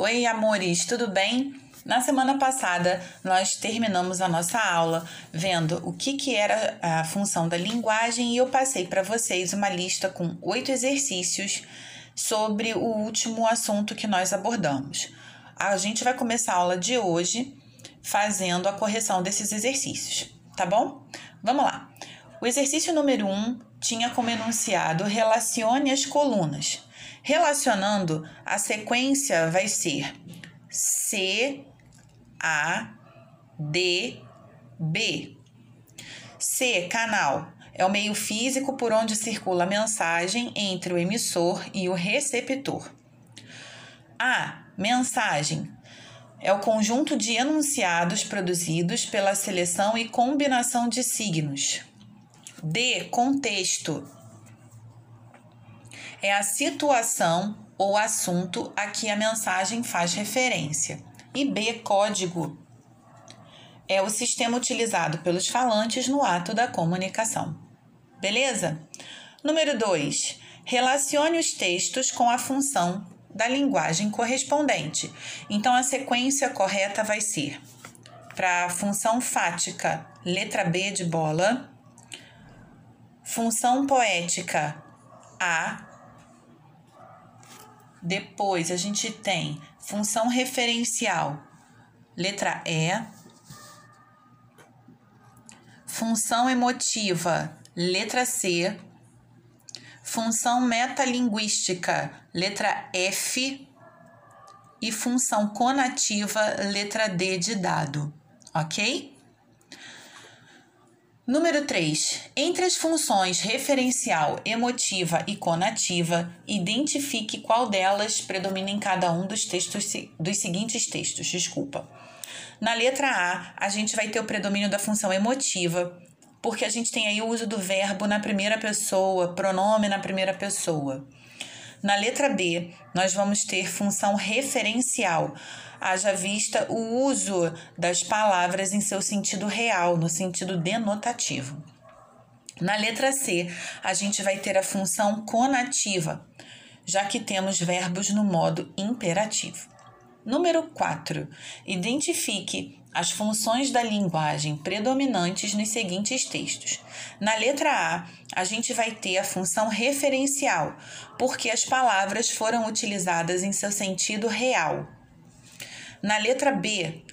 Oi, amores, tudo bem? Na semana passada, nós terminamos a nossa aula vendo o que era a função da linguagem e eu passei para vocês uma lista com 8 exercícios sobre o último assunto que nós abordamos. A gente vai começar a aula de hoje fazendo a correção desses exercícios, tá bom? Vamos lá. O exercício número 1 tinha como enunciado: relacione as colunas. Relacionando, a sequência vai ser C, A, D, B. C, canal, é o meio físico por onde circula a mensagem entre o emissor e o receptor. A, mensagem, é o conjunto de enunciados produzidos pela seleção e combinação de signos. D, contexto, é a situação ou assunto a que a mensagem faz referência. E B, código, é o sistema utilizado pelos falantes no ato da comunicação. Beleza? Número 2. Relacione os textos com a função da linguagem correspondente. Então, a sequência correta vai ser: para a função fática, letra B de bola. Função poética, A. Depois, a gente tem função referencial, letra E. Função emotiva, letra C. Função metalinguística, letra F. E função conativa, letra D de dado, ok? Número 3. Entre as funções referencial, emotiva e conativa, identifique qual delas predomina em cada um dos seguintes textos. Na letra A, a gente vai ter o predomínio da função emotiva, porque a gente tem aí o uso do verbo na primeira pessoa, pronome na primeira pessoa. Na letra B, nós vamos ter função referencial, haja vista o uso das palavras em seu sentido real, no sentido denotativo. Na letra C, a gente vai ter a função conativa, já que temos verbos no modo imperativo. Número 4. Identifique as funções da linguagem predominantes nos seguintes textos. Na letra A, a gente vai ter a função referencial, porque as palavras foram utilizadas em seu sentido real. Na letra B,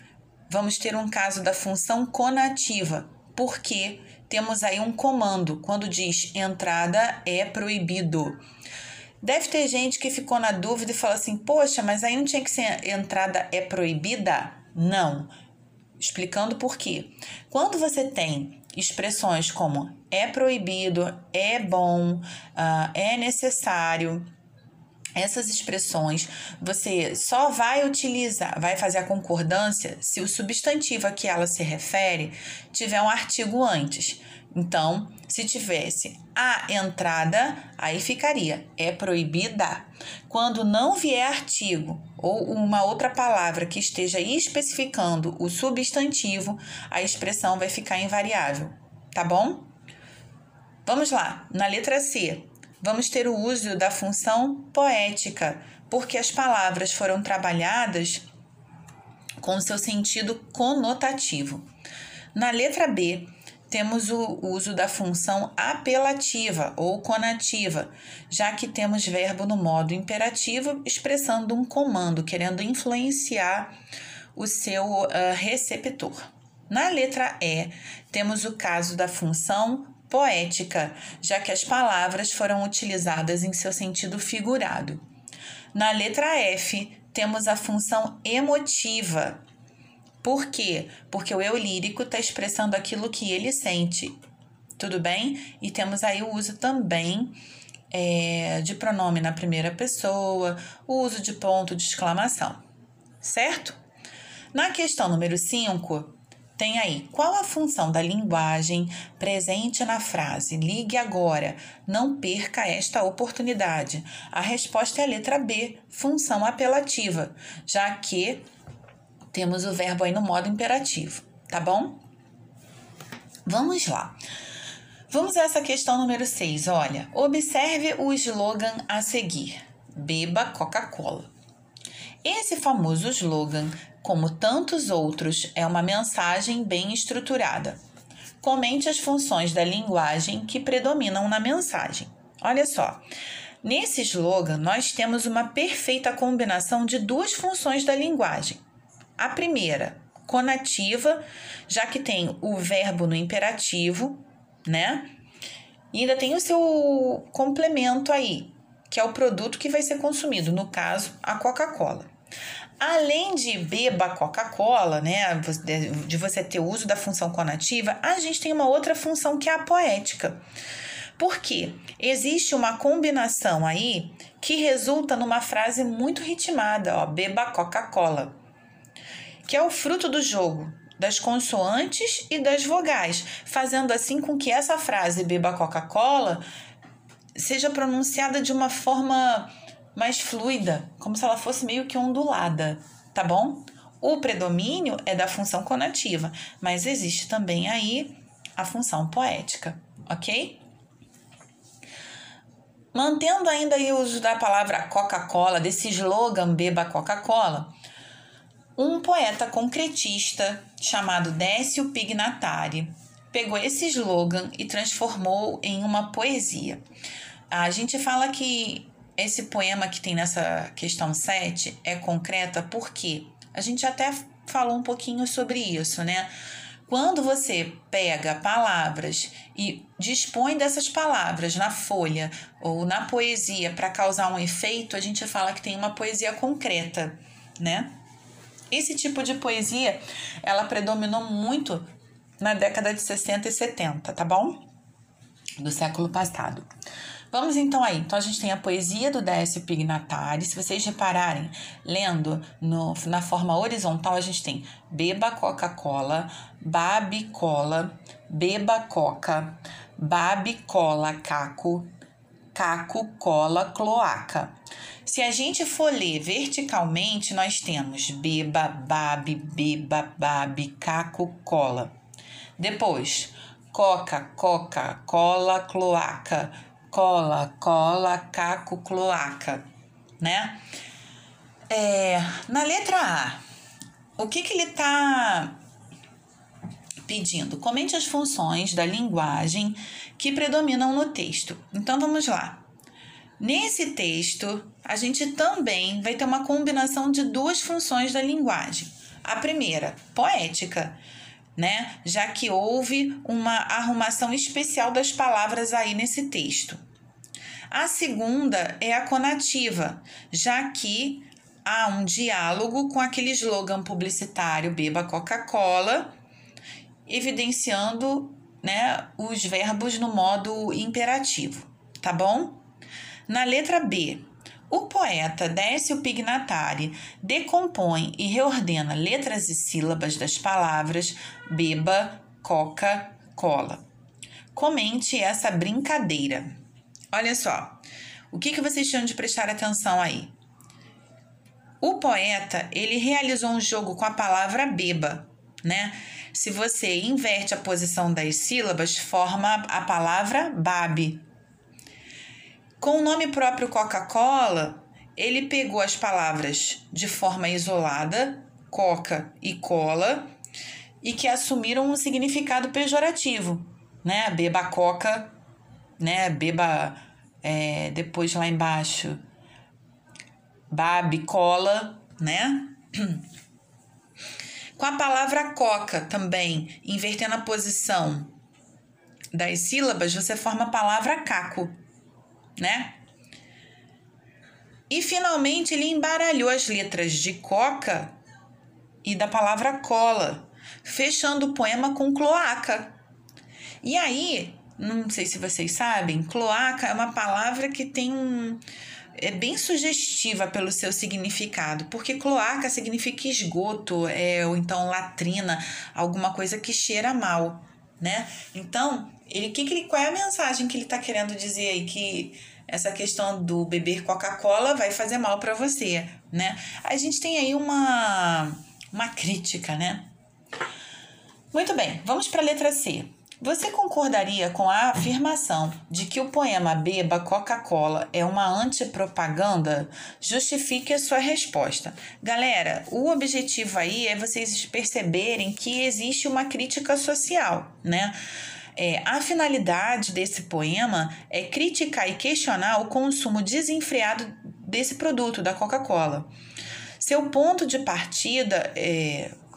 vamos ter um caso da função conativa, porque temos aí um comando, quando diz entrada é proibido. Deve ter gente que ficou na dúvida e fala assim: poxa, mas aí não tinha que ser entrada é proibida? Não. Explicando por quê. Quando você tem expressões como é proibido, é bom, é necessário, essas expressões você só vai utilizar, vai fazer a concordância se o substantivo a que ela se refere tiver um artigo antes. Então, se tivesse a entrada, aí ficaria é proibida. Quando não vier artigo ou uma outra palavra que esteja especificando o substantivo, a expressão vai ficar invariável, tá bom? Vamos lá, na letra C. Vamos ter o uso da função poética, porque as palavras foram trabalhadas com seu sentido conotativo. Na letra B, temos o uso da função apelativa ou conativa, já que temos verbo no modo imperativo expressando um comando, querendo influenciar o seu receptor. Na letra E, temos o caso da função poética, já que as palavras foram utilizadas em seu sentido figurado. Na letra F, temos a função emotiva. Por quê? Porque o eu lírico está expressando aquilo que ele sente, tudo bem? E temos aí o uso também de pronome na primeira pessoa, o uso de ponto de exclamação, certo? Na questão número 5, tem aí: qual a função da linguagem presente na frase "ligue agora, não perca esta oportunidade"? A resposta é a letra B, função apelativa, já que temos o verbo aí no modo imperativo, tá bom? Vamos lá. Vamos a essa questão número 6, olha. Observe o slogan a seguir: beba Coca-Cola. Esse famoso slogan, como tantos outros, é uma mensagem bem estruturada. Comente as funções da linguagem que predominam na mensagem. Olha só, nesse slogan nós temos uma perfeita combinação de duas funções da linguagem. A primeira, conativa, já que tem o verbo no imperativo, né? E ainda tem o seu complemento aí, que é o produto que vai ser consumido, no caso, a Coca-Cola. Além de beba Coca-Cola, né, de você ter o uso da função conativa, a gente tem uma outra função que é a poética. Por quê? Existe uma combinação aí que resulta numa frase muito ritmada, ó, beba Coca-Cola, que é o fruto do jogo das consoantes e das vogais, fazendo assim com que essa frase beba Coca-Cola seja pronunciada de uma forma mais fluida, como se ela fosse meio que ondulada, tá bom? O predomínio é da função conativa, mas existe também aí a função poética, ok? Mantendo ainda aí o uso da palavra Coca-Cola, desse slogan beba Coca-Cola, um poeta concretista chamado Décio Pignatari pegou esse slogan e transformou em uma poesia. A gente fala que esse poema que tem nessa questão 7 é concreta porque a gente até falou um pouquinho sobre isso, né? Quando você pega palavras e dispõe dessas palavras na folha ou na poesia para causar um efeito, a gente fala que tem uma poesia concreta, né? Esse tipo de poesia, ela predominou muito na década de 60 e 70, tá bom? Do século passado. Vamos então aí. Então, a gente tem a poesia do Décio Pignatari. Se vocês repararem, lendo na forma horizontal, a gente tem beba Coca-Cola, babe cola, beba coca, babe cola caco, caco cola cloaca. Se a gente for ler verticalmente, nós temos beba, babe, caco, cola. Depois, coca, cola, cloaca, cola, caco, cloaca, né? Na letra A, o que ele está pedindo? Comente as funções da linguagem que predominam no texto. Então, vamos lá. Nesse texto, a gente também vai ter uma combinação de duas funções da linguagem. A primeira, poética, né? Já que houve uma arrumação especial das palavras aí nesse texto. A segunda é a conativa, já que há um diálogo com aquele slogan publicitário beba Coca-Cola, evidenciando, né, os verbos no modo imperativo, tá bom? Na letra B, o poeta Décio Pignatari decompõe e reordena letras e sílabas das palavras beba, coca, cola. Comente essa brincadeira. Olha só, o que vocês tinham de prestar atenção aí? O poeta, ele realizou um jogo com a palavra beba, né? Se você inverte a posição das sílabas, forma a palavra babe. Com o nome próprio Coca-Cola, ele pegou as palavras de forma isolada, coca e cola, e que assumiram um significado pejorativo, né? Beba coca, né? Beba, depois lá embaixo, babe cola, né? Com a palavra coca também, invertendo a posição das sílabas, você forma a palavra caco, né? E finalmente ele embaralhou as letras de coca e da palavra cola, fechando o poema com cloaca. E aí, não sei se vocês sabem, cloaca é uma palavra que tem é bem sugestiva pelo seu significado, porque cloaca significa esgoto, ou então latrina, alguma coisa que cheira mal, né? Então, qual é a mensagem que ele está querendo dizer aí? Que essa questão do beber Coca-Cola vai fazer mal para você, né? A gente tem aí uma crítica, né? Muito bem, vamos para a letra C. Você concordaria com a afirmação de que o poema Beba Coca-Cola é uma antipropaganda? Justifique a sua resposta. Galera, o objetivo aí é vocês perceberem que existe uma crítica social, né? A finalidade desse poema é criticar e questionar o consumo desenfreado desse produto, da Coca-Cola. Seu ponto de partida...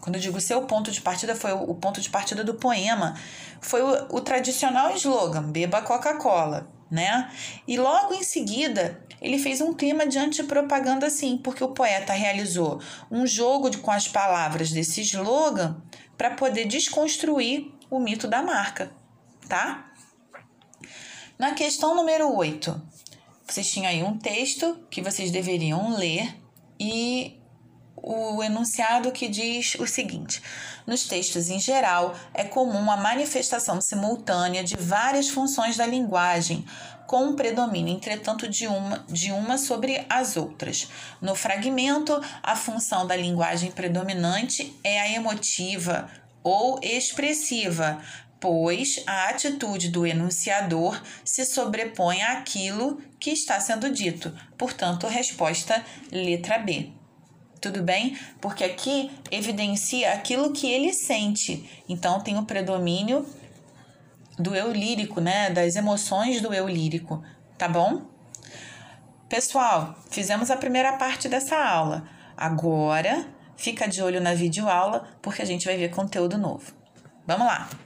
Quando eu digo seu ponto de partida, foi o ponto de partida do poema. Foi o tradicional slogan, beba Coca-Cola, né? E logo em seguida, ele fez um clima de antipropaganda, sim, porque o poeta realizou um jogo com as palavras desse slogan para poder desconstruir o mito da marca, tá? Na questão número 8, vocês tinham aí um texto que vocês deveriam ler e... o enunciado que diz o seguinte: nos textos em geral, é comum a manifestação simultânea de várias funções da linguagem, com um predomínio, entretanto, de uma sobre as outras. No fragmento, a função da linguagem predominante é a emotiva ou expressiva, pois a atitude do enunciador se sobrepõe àquilo que está sendo dito. Portanto, resposta letra B. Tudo bem? Porque aqui evidencia aquilo que ele sente. Então, tem o predomínio do eu lírico, né? Das emoções do eu lírico, tá bom? Pessoal, fizemos a primeira parte dessa aula. Agora, fica de olho na videoaula, porque a gente vai ver conteúdo novo. Vamos lá!